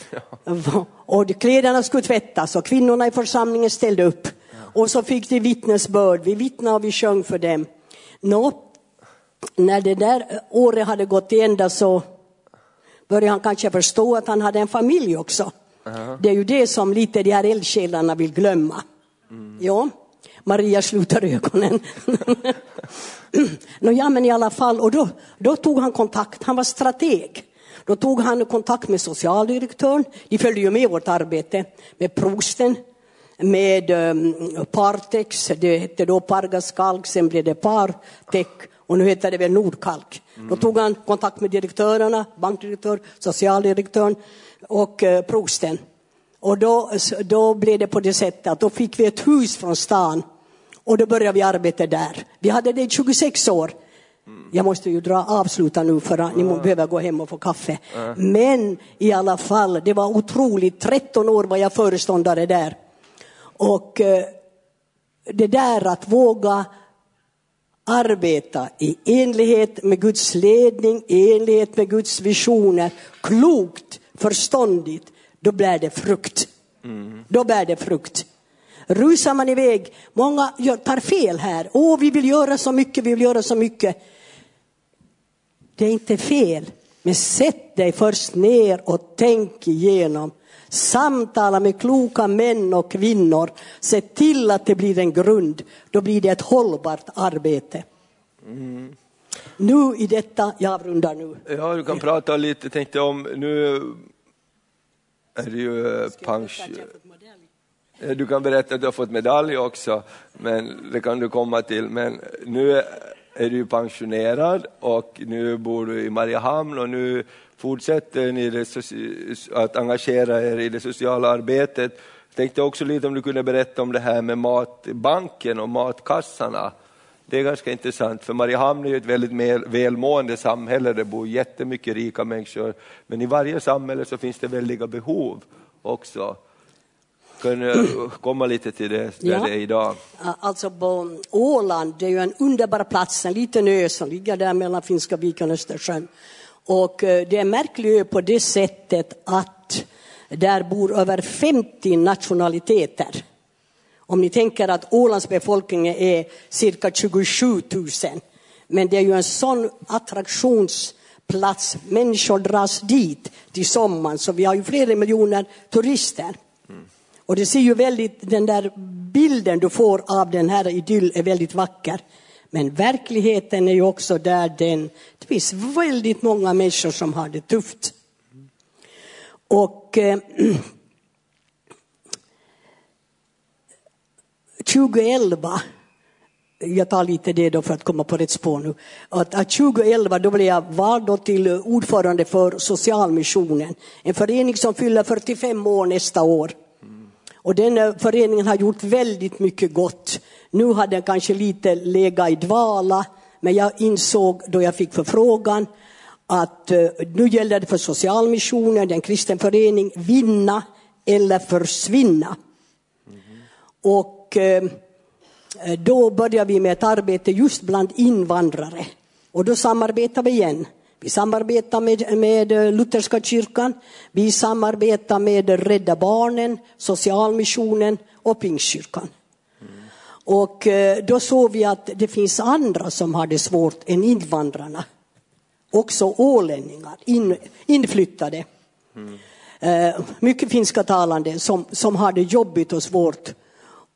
Ja. Och kläderna skulle tvättas och kvinnorna i församlingen ställde upp. Ja. Och så fick de vittnesbörd. Vi vittnade och vi sjöng för dem. När det där året hade gått till ända så började han kanske förstå att han hade en familj också. Uh-huh. Det är ju det som lite de här eldsjälarna vill glömma. Mm. Ja, Maria slutar ögonen. Ja, men i alla fall. Och då tog han kontakt. Han var strateg. Då tog han kontakt med socialdirektören. De följde ju med vårt arbete. Med prosten. Med Partex. Det hette då Pargas kalk. Sen blev det Partex. Och nu heter det väl Nordkalk. Mm. Då tog han kontakt med direktörerna. Bankdirektör, socialdirektören och prosten. Och då blev det på det sättet att då fick vi ett hus från stan. Och då började vi arbeta där. Vi hade det i 26 år. Jag måste ju avsluta nu för att ni behöver gå hem och få kaffe. Men i alla fall, det var otroligt. 13 år var jag föreståndare där. Och det där att våga arbeta i enlighet med Guds ledning, i enlighet med Guds visioner. Klokt, förståndigt. Då blir det frukt. Mm. Då blir det frukt. Rusar man iväg. Många tar fel här. Vi vill göra så mycket, vi vill göra så mycket. Det är inte fel. Men sätt dig först ner och tänk igenom. Samtala med kloka män och kvinnor. Se till att det blir en grund. Då blir det ett hållbart arbete. Mm. Nu i detta, jag avrundar nu. Ja, du kan prata lite, tänkte jag om nu... Är det ju du kan berätta att du har fått medalj också, men det kan du komma till. Men nu är du pensionerad och nu bor du i Mariehamn, och nu fortsätter ni att engagera er i det sociala arbetet. Jag tänkte också lite om du kunde berätta om det här med matbanken och matkassarna. Det är ganska intressant, för Mariehamn är ju ett väldigt välmående samhälle. Det bor jättemycket rika människor. Men i varje samhälle så finns det väldiga behov också. Kan du komma lite till det där det är idag? Alltså på Åland, det är ju en underbar plats. En liten ö som ligger där mellan Finska viken och Östersjön. Och det är en märklig ö på det sättet att där bor över 50 nationaliteter. Om ni tänker att Ålands befolkning är cirka 27 000. Men det är ju en sån attraktionsplats. Människor dras dit till sommaren. Så vi har ju flera miljoner turister. Mm. Och det ser ju väldigt, den där bilden du får av den här idyll är väldigt vacker. Men verkligheten är ju också där det finns väldigt många människor som har det tufft. Och... 2011, jag tar lite det då för att komma på rätt spår nu, att 2011 då blev jag vald till ordförande för Socialmissionen, en förening som fyller 45 år nästa år. Och den föreningen har gjort väldigt mycket gott. Nu hade den kanske lite legat i dvala, men jag insåg då jag fick förfrågan att nu gäller det för Socialmissionen, den kristen förening, vinna eller försvinna. Och då började vi med ett arbete just bland invandrare. Och då samarbetar vi igen. Vi samarbetar med Lutherska kyrkan. Vi samarbetar med Rädda barnen, Socialmissionen och Pingstkyrkan. Mm. Och då såg vi att det finns andra som har det svårt än invandrarna. Också ålänningar, inflyttade. Mm. Mycket finska talande som har det jobbigt och svårt.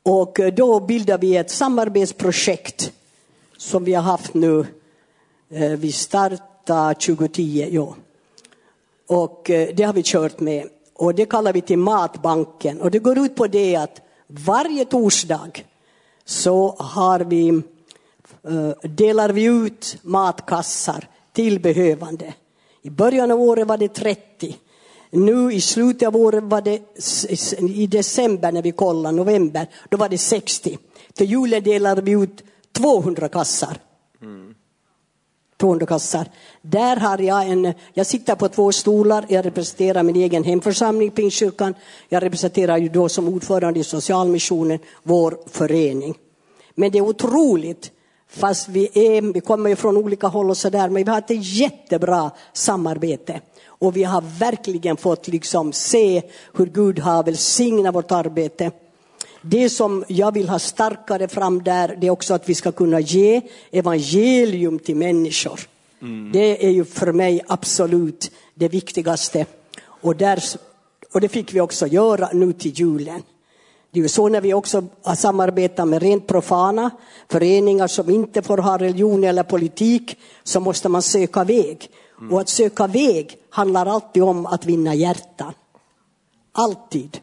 Och då bildar vi ett samarbetsprojekt som vi har haft nu. Vi startade 2010, ja. Och det har vi kört med. Och det kallar vi till matbanken. Och det går ut på det att varje torsdag så har vi, delar vi ut matkassar till behövande. I början av året var det 30. Nu i slutet av året var det, i december när vi kollar, november, då var det 60. Till julen delar vi ut 200 kassar. 200 kassar. Där har jag jag sitter på två stolar. Jag representerar min egen hemförsamling, Pingstkyrkan. Jag representerar ju då som ordförande i Socialmissionen, vår förening. Men det är otroligt, fast vi kommer ju från olika håll och sådär, men vi har haft ett jättebra samarbete. Och vi har verkligen fått liksom se hur Gud har välsignat vårt arbete. Det som jag vill ha starkare fram där, det är också att vi ska kunna ge evangelium till människor. Mm. Det är ju för mig absolut det viktigaste. Och det fick vi också göra nu till julen. Det är ju så när vi också samarbetar med rent profana föreningar som inte får ha religion eller politik, så måste man söka väg. Mm. Och att söka väg handlar alltid om att vinna hjärtan. Alltid.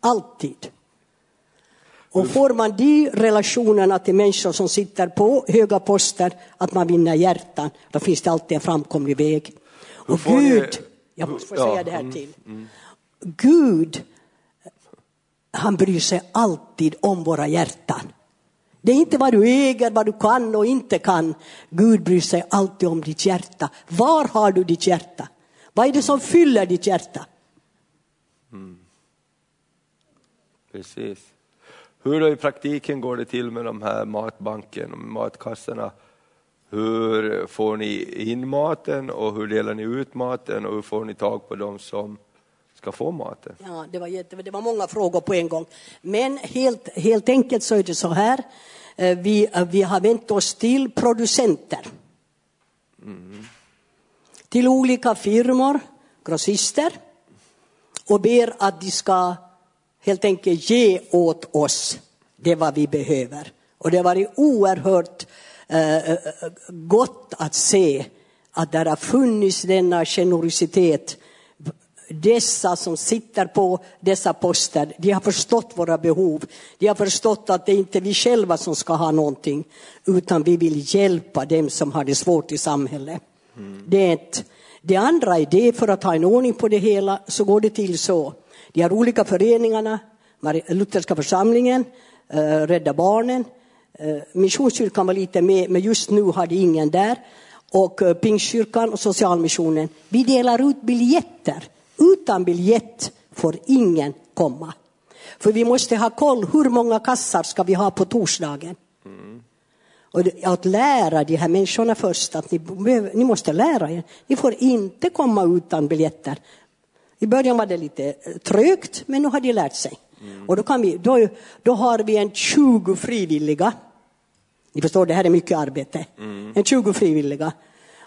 Alltid. Och får man de relationerna till människor som sitter på höga poster, att man vinner hjärtan, då finns det alltid en framkomlig väg. Och Gud, jag måste få säga det här till. Gud, han bryr sig alltid om våra hjärtan. Det är inte vad du äger, vad du kan och inte kan. Gud bryr sig alltid om ditt hjärta. Var har du ditt hjärta? Vad är det som fyller ditt hjärta? Mm. Precis. Hur då i praktiken går det till med de här matbanken och matkassorna? Hur får ni in maten och hur delar ni ut maten och hur får ni tag på dem som ska få maten? Ja, det var många frågor på en gång. Men helt enkelt så är det så här. Vi har vänt oss till producenter. Mm. Till olika firmor, grossister. Och ber att de ska helt enkelt ge åt oss det vad vi behöver. Och det var oerhört gott att se att där har funnits denna generositet. Dessa som sitter på dessa poster, de har förstått våra behov. De har förstått att det inte är vi själva som ska ha någonting, utan vi vill hjälpa dem som har det svårt i samhället. Mm. Det andra är det, för att ha en ordning på det hela, så går det till så. De har olika föreningarna, Lutherska församlingen, Rädda barnen. Missionskyrkan var lite med, men just nu har de ingen där. Och Pingstkyrkan och Socialmissionen. Vi delar ut biljetter. Utan biljett får ingen komma. För vi måste ha koll, hur många kassar ska vi ha på torsdagen? Mm. Och att lära de här människorna först att ni måste lära er. Ni får inte komma utan biljetter. I början var det lite trögt, men nu har de lärt sig. Mm. Och då har vi en 20 frivilliga. Ni förstår, det här är mycket arbete. Mm. En 20 frivilliga.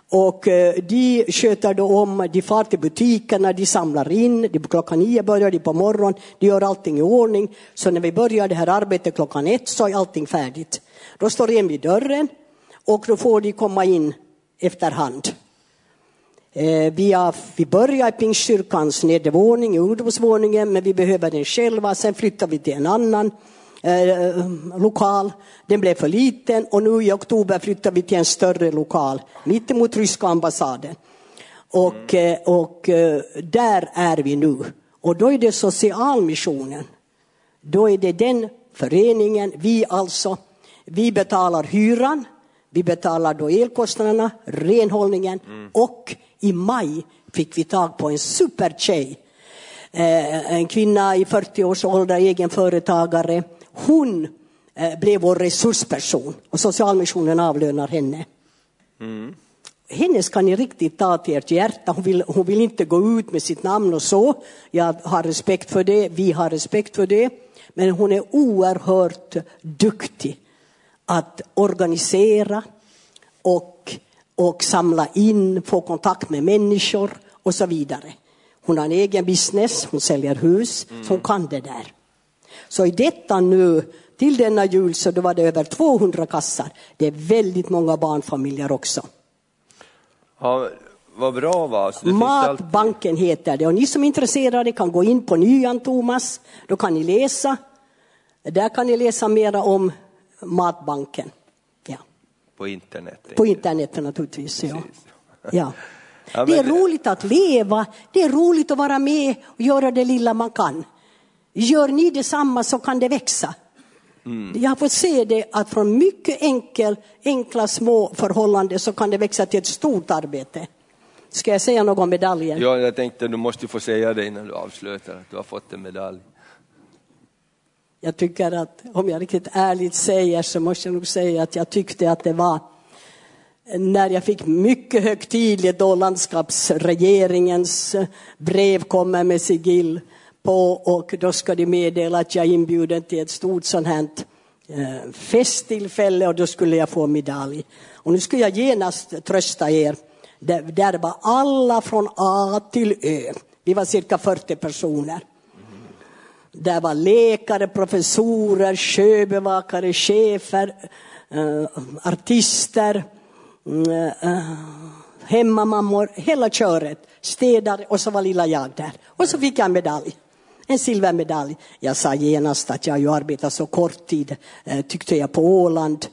Och de sköter då om, de far till butikerna, de samlar in. De, 9:00 börjar de på morgonen, de gör allting i ordning. Så när vi börjar det här arbetet 1:00 så är allting färdigt. Då står de vid dörren och då får de komma in efterhand. Vi börjar i Pingstkyrkans nedervåning, i ungdomsvåningen, men vi behöver den själva. Sen flyttar vi till en annan lokal. Den blev för liten och nu i oktober flyttar vi till en större lokal mitt emot ryska ambassaden. Och där är vi nu. Och då är det Socialmissionen. Då är det den föreningen, vi betalar hyran. Vi betalar då elkostnaderna, renhållningen. Mm. Och i maj fick vi tag på en supertjej. En kvinna i 40 års ålder, egen företagare. Hon blev vår resursperson. Och Socialmissionen avlönar henne. Mm. Henne ska ni riktigt ta till ert hjärta. Hon vill inte gå ut med sitt namn och så. Jag har respekt för det. Vi har respekt för det. Men hon är oerhört duktig att organisera och samla in, få kontakt med människor och så vidare. Hon har en egen business, hon säljer hus, så hon kan det där. Så i detta nu, till denna jul, så då var det över 200 kassar. Det är väldigt många barnfamiljer också. Ja, vad bra, va? Så det Matbanken heter det. Och ni som är intresserade kan gå in på Nyan Thomas. Då kan ni läsa. Där kan ni läsa mera om Matbanken. Ja. På internet. På internet naturligtvis, ja. Ja. Ja, det är roligt att leva. Det är roligt att vara med och göra det lilla man kan. Gör ni detsamma så kan det växa. Mm. Jag har fått se det att från mycket enkla små förhållanden så kan det växa till ett stort arbete. Ska jag säga någon medaljen? Ja, jag tänkte du måste få säga det innan du avslutar att du har fått en medalj. Jag tycker att, om jag riktigt ärligt säger, så måste jag nog säga att jag tyckte att det var när jag fick mycket högtidligt då landskapsregeringens brev kommer med sigill på, och då ska de meddela att jag är inbjuden till ett stort sånt här festtillfälle, och då skulle jag få medalj. Och nu skulle jag genast trösta er. Där var alla från A till Ö. Vi var cirka 40 personer. Där var läkare, professorer, sjöbevakare, chefer, artister, hemmamammor, hela köret, städare, och så var lilla jag där. Och så fick jag en medalj, en silvermedalj. Jag sa genast att jag ju arbetat så kort tid, tyckte jag, på Åland.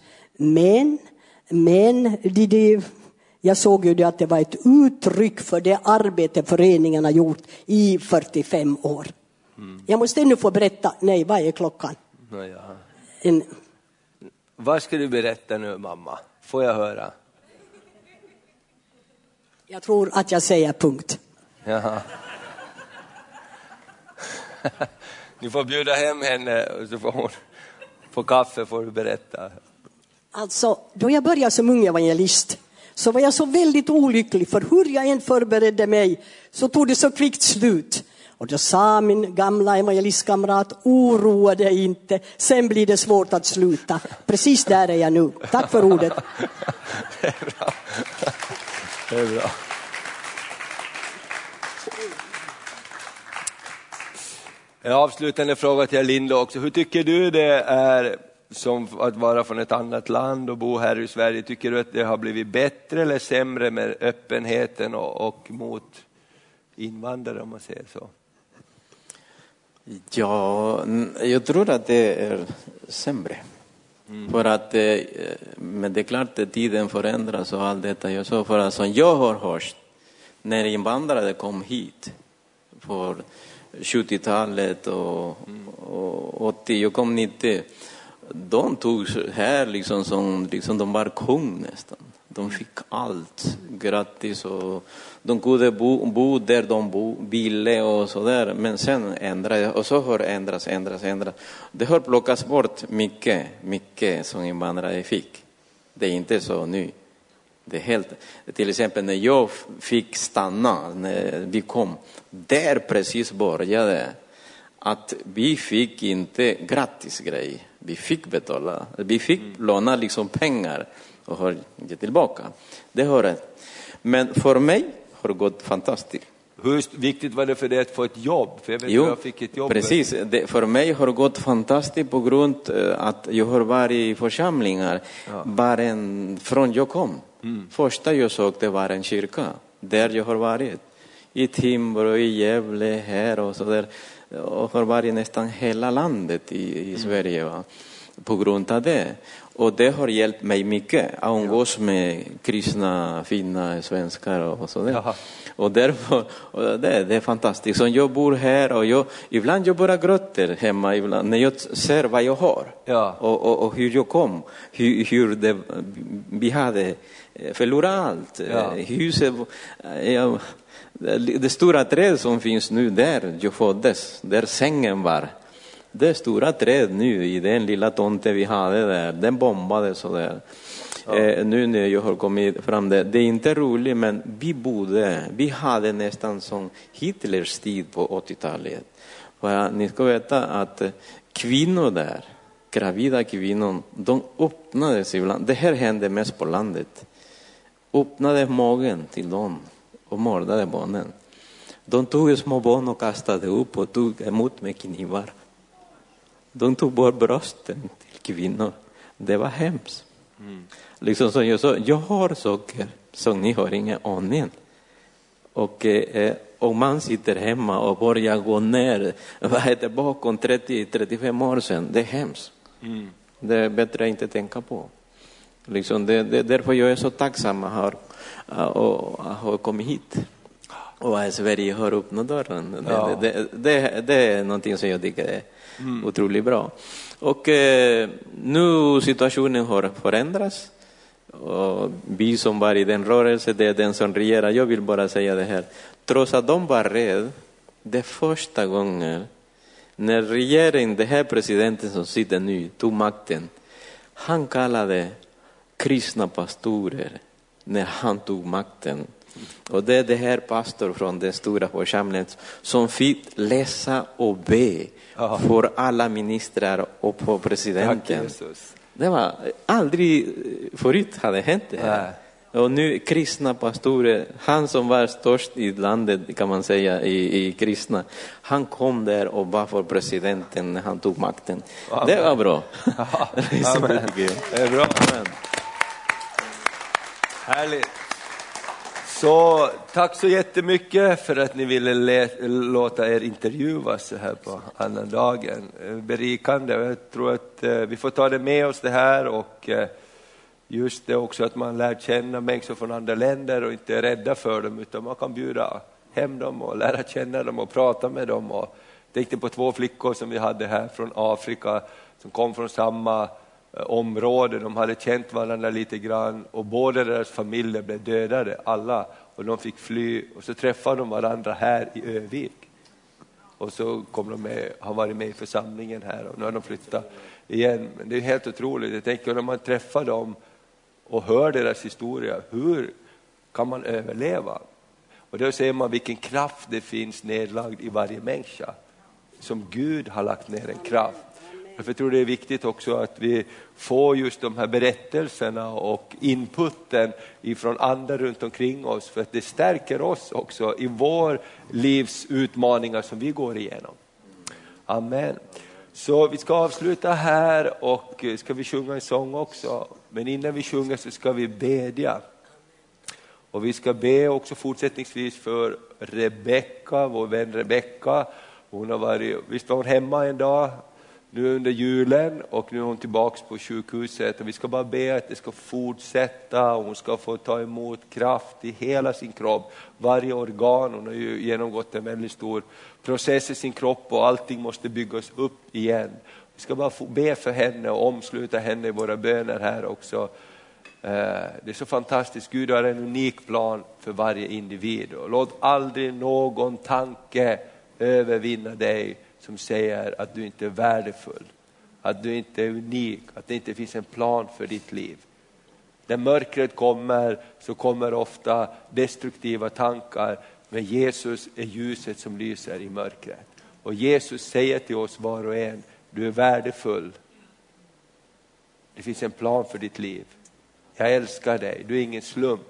Men jag såg ju det att det var ett uttryck för det arbete föreningen har gjort i 45 år. Mm. Jag måste ännu få berätta. Nej, vad är klockan? Naja. Vad ska du berätta nu, mamma? Får jag höra? Jag tror att jag säger punkt. Jaha. Du får bjuda hem henne och så får hon få kaffe, får du berätta. Alltså, då jag började som ung evangelist så var jag så väldigt olycklig, för hur jag än förberedde mig så tog det så kvickt slut. Och då sa min gamla evangelistkamrat, oroa dig inte, sen blir det svårt att sluta. Precis där är jag nu. Tack för ordet. Det är bra. Det är bra. En avslutande fråga till Linda också. Hur tycker du det är som att vara från ett annat land och bo här i Sverige? Tycker du att det har blivit bättre eller sämre med öppenheten och mot invandrare, om man säger så? Ja, jag tror att det är sämre. Mm. För att, men det är klart att tiden förändras och allt detta. Jag sa, för att som jag har hört, när invandrare kom hit för 70-talet och 80, jag kom 90, de tog här liksom som liksom de var kung nästan. De fick allt gratis och de kunde bo där de ville och sådär. Men sen ändrades, och så har ändrats. Det har plockats bort mycket som invandrare fick. Det är inte så nu. Det är helt, till exempel när jag fick stanna, när vi kom, där precis började att vi fick inte gratis grej. Vi fick betala, vi fick låna liksom pengar och har gett tillbaka. Det hör jag. Men för mig har det gått fantastiskt. Hur viktigt var det för dig att få ett jobb? För jag vet att jag fick ett jobb. Precis. Det, för mig har det gått fantastiskt på grund att jag har varit i församlingar. Ja. Från jag kom. Mm. Första jag såg det var en kyrka. Där jag har varit. I Timbro, i Gävle, här och så där. Och har varit nästan hela landet i Sverige, va? På grund av det. Och det har hjälpt mig mycket att umgås med kristna, fina svenskar och sådär. Jaha. Och därför, och det är fantastiskt. Så jag bor här och ibland jag bara gråter hemma ibland, när jag ser vad jag har. Ja. Och hur jag kom, hur vi hade förlorat allt. Ja. Huset, det stora träd som finns nu där jag föddes, där sängen var. Det stora träd nu i den lilla tomten vi hade där, den bombade så där. Ja. Nu när jag har kommit fram där, det är inte roligt, men vi hade nästan som Hitlers tid på 80-talet. För ni ska veta att kvinnor där, gravida kvinnor, de öppnades ibland. Det här hände mest på landet. Öppnade magen till dem och mördade barnen. De tog små barn och kastade upp och tog emot med knivar. De tog bort brösten till kvinnor. Det var hemskt. Mm. Liksom som jag sa, jag har saker som ni har ingen aning. Och om man sitter hemma och börjar gå ner, vad heter bakom 30-35 år sedan, det är hemskt. Mm. Det är bättre att inte tänka på. Liksom det därför jag är så tacksam att ha kommit hit. Och att Sverige har öppnat dörren. Ja. Det är någonting som jag tycker är otroligt bra. Och nu situationen har förändrats. Och vi som var i den rörelsen, det är den som regerar. Jag vill bara säga det här. Trots att de var rädda, det första gången när regeringen, den här presidenten som sitter nu, tog makten. Han kallade kristna pastorer när han tog makten. Och det är det här pastor från den stora församlingen som fick läsa och be för alla ministrar och på presidenten. Det var aldrig förut hade hänt det här. Och nu kristna pastorer, han som var störst i landet kan man säga i kristna, han kom där och var för presidenten när han tog makten. Amen. Det var bra. Amen. Det är bra. Amen. Härligt. Så tack så jättemycket för att ni ville låta er intervjuas så här på annan dagen. Berikande. Jag tror att vi får ta det med oss det här, och just det också att man lär känna människor från andra länder och inte är rädda för dem, utan man kan bjuda hem dem och lära känna dem och prata med dem. Och tänkte på 2 flickor som vi hade här från Afrika som kom från samma område. De hade känt varandra lite grann och båda deras familjer blev dödade, alla, och de fick fly, och så träffade de varandra här i Övik. Och så kom de med, har varit med i församlingen här, och nu har de flyttat igen. Men det är helt otroligt. Jag tänker när man träffar dem och hör deras historia, hur kan man överleva? Och då ser man vilken kraft det finns nedlagd i varje människa, som Gud har lagt ner en kraft. Jag tror det är viktigt också att vi får just de här berättelserna och inputen ifrån andra runt omkring oss, för att det stärker oss också i vår livs utmaningar som vi går igenom. Amen. Så vi ska avsluta här, och ska vi sjunga en sång också. Men innan vi sjunger så ska vi bedja. Och vi ska be också fortsättningsvis för Rebecca, vår vän Rebecca. Hon har varit, visst var hon hemma en dag nu under julen, och nu är hon tillbaka på sjukhuset, och vi ska bara be att det ska fortsätta och hon ska få ta emot kraft i hela sin kropp, varje organ. Hon har ju genomgått en väldigt stor process i sin kropp och allting måste byggas upp igen. Vi ska bara få be för henne och omsluta henne i våra böner här också. Det är så fantastiskt. Gud har en unik plan för varje individ, och låt aldrig någon tanke övervinna dig som säger att du inte är värdefull, att du inte är unik, att det inte finns en plan för ditt liv. När mörkret kommer så kommer ofta destruktiva tankar, men Jesus är ljuset som lyser i mörkret. Och Jesus säger till oss var och en, du är värdefull. Det finns en plan för ditt liv. Jag älskar dig, du är ingen slump.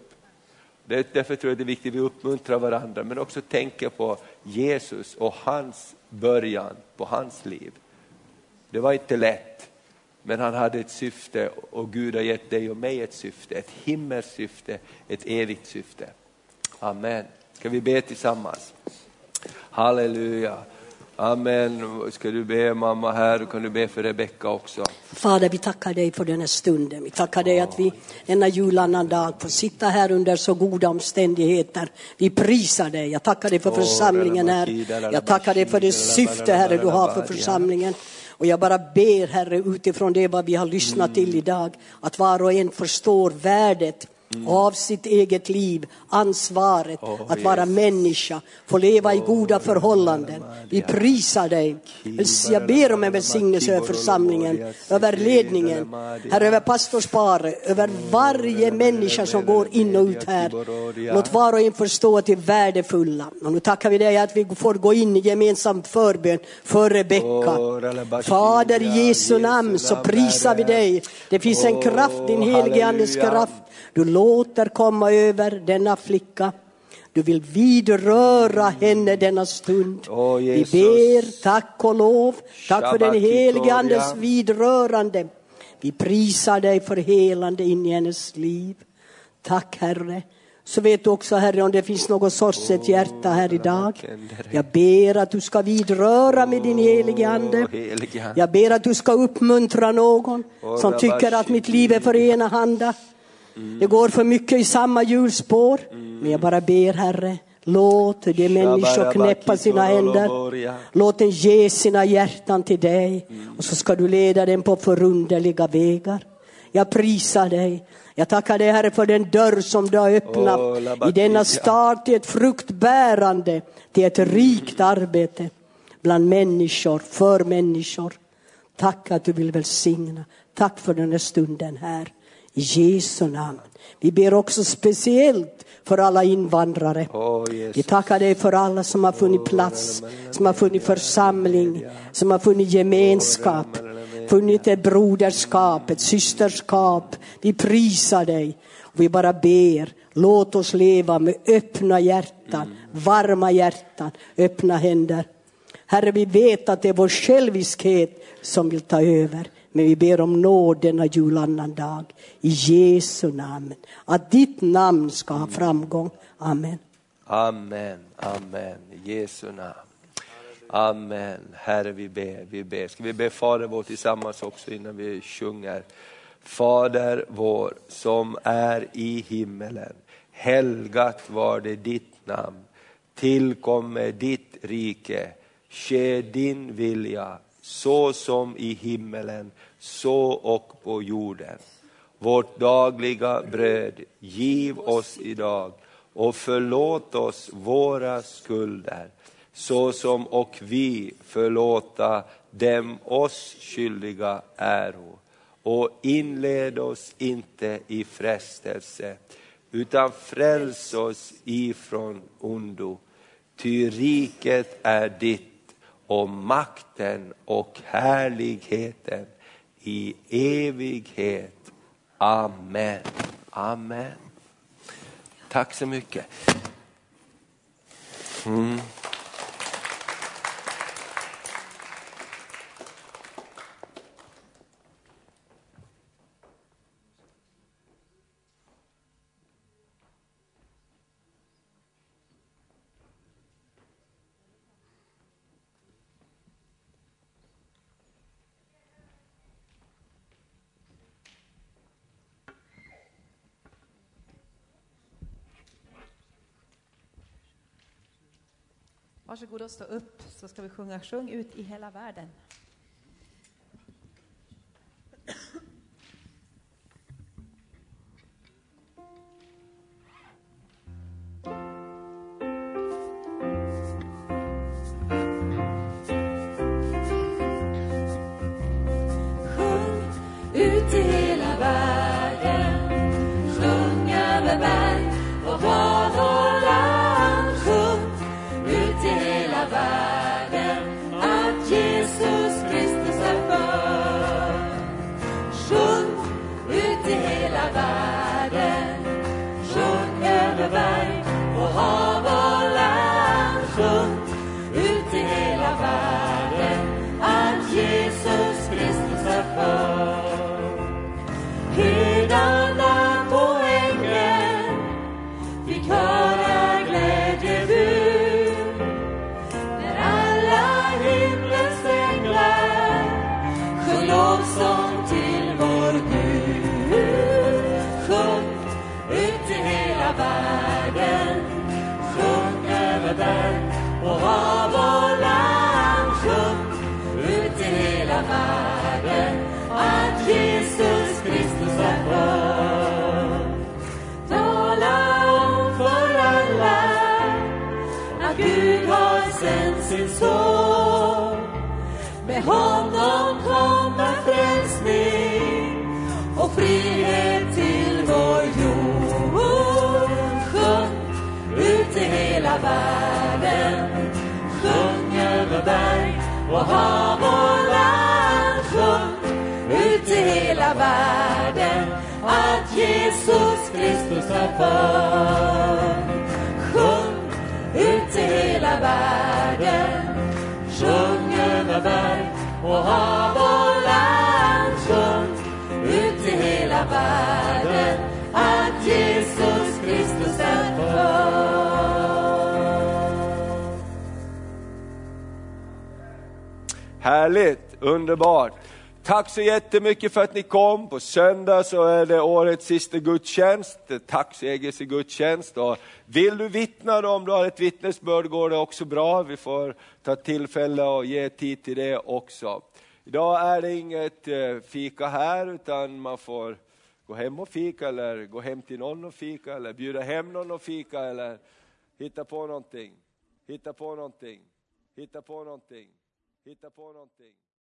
Därför tror jag det är viktigt att vi uppmuntrar varandra, men också tänker på Jesus och hans början på hans liv. Det var inte lätt, men han hade ett syfte, och Gud har gett dig och mig ett syfte, ett himmelsyfte, ett evigt syfte. Amen. Ska vi be tillsammans? Halleluja. Amen. Ska du be mamma här, och kan du be för Rebecca också. Fader, vi tackar dig för den här stunden. Vi tackar dig att vi denna julannan dag får sitta här under så goda omständigheter. Vi prisar dig. Jag tackar dig för församlingen här. Jag tackar dig för det syfte, Herre, du har för församlingen. Och jag bara ber, Herre, utifrån det vad vi har lyssnat till idag, att var och en förstår värdet av sitt eget liv, ansvaret att vara människa, få leva i goda förhållanden. Vi prisar dig. Jag ber om en välsignelse över församlingen, över ledningen här, över pastorspar, över varje människa som går in och ut här. Låt var och en förstå att det är värdefulla. Och nu tackar vi dig att vi får gå in i gemensamt förbön för Rebecca. Fader, i Jesu namn så prisar vi dig. Det finns en kraft, din helige andes kraft. Du låter komma över denna flicka. Du vill vidröra henne denna stund. Vi ber, tack och lov. Tack för den helige Andes vidrörande. Vi prisar dig för helande in i hennes liv. Tack Herre. Så vet du också Herre om det finns något sorgset hjärta här idag. Jag ber att du ska vidröra med din helige Ande. Jag ber att du ska uppmuntra någon som tycker att mitt liv är för ena handa. Det går för mycket i samma hjulspår. Men jag bara ber Herre. Låt de människor knäppa sina händer. Låt den ge sina hjärtan till dig. Och så ska du leda den på förunderliga vägar. Jag prisar dig. Jag tackar dig Herre för den dörr som du har öppnat i denna stad till ett fruktbärande, till ett rikt arbete bland människor, för människor. Tack att du vill välsigna. Tack för den här stunden här. I Jesu namn. Vi ber också speciellt för alla invandrare. Vi tackar dig för alla som har funnit plats, som har funnit församling, som har funnit gemenskap, funnit ett broderskap, ett systerskap. Vi prisar dig. Och vi bara ber. Låt oss leva med öppna hjärtan, varma hjärtan, öppna händer. Herre, vi vet att det är vår själviskhet som vill ta över. Men vi ber om nåd denna julannan dag. I Jesu namn. Att ditt namn ska ha framgång. Amen. Amen. Amen. Jesu namn. Amen. Herre, vi ber. Ska vi be Fader vår tillsammans också innan vi sjunger. Fader vår som är i himmelen. Helgat var det ditt namn. Tillkommer ditt rike. Ske din vilja. Så som i himmelen, så och på jorden. Vårt dagliga bröd giv oss idag och förlåt oss våra skulder. Så som och vi förlåta dem oss skyldiga äro. Och inled oss inte i frestelse utan fräls oss ifrån ondo. Ty riket är ditt. Och makten och härligheten i evighet. Amen. Amen. Tack så mycket. Varsågod och stå upp så ska vi sjunga Sjung ut i hela världen. Med honom kommer frälsning och frihet till vår jord. Sjung ut i hela världen, sjung över berg och hav och land. Sjung ut i hela världen att Jesus Kristus är för. Sjung världen. Sjung över berg och hav och land, sjung ut i hela världen att Jesus Kristus är född. Härligt, underbart. Tack så jättemycket för att ni kom. På söndag så är det årets sista gudstjänst. Tack så EGC gudstjänst. Och vill du vittna då, om du har ett vittnesbörd går det också bra. Vi får ta tillfälle och ge tid till det också. Idag är det inget fika här utan man får gå hem och fika. Eller gå hem till någon och fika. Eller bjuda hem någon och fika. Eller hitta på någonting. Hitta på någonting. Hitta på någonting. Hitta på någonting.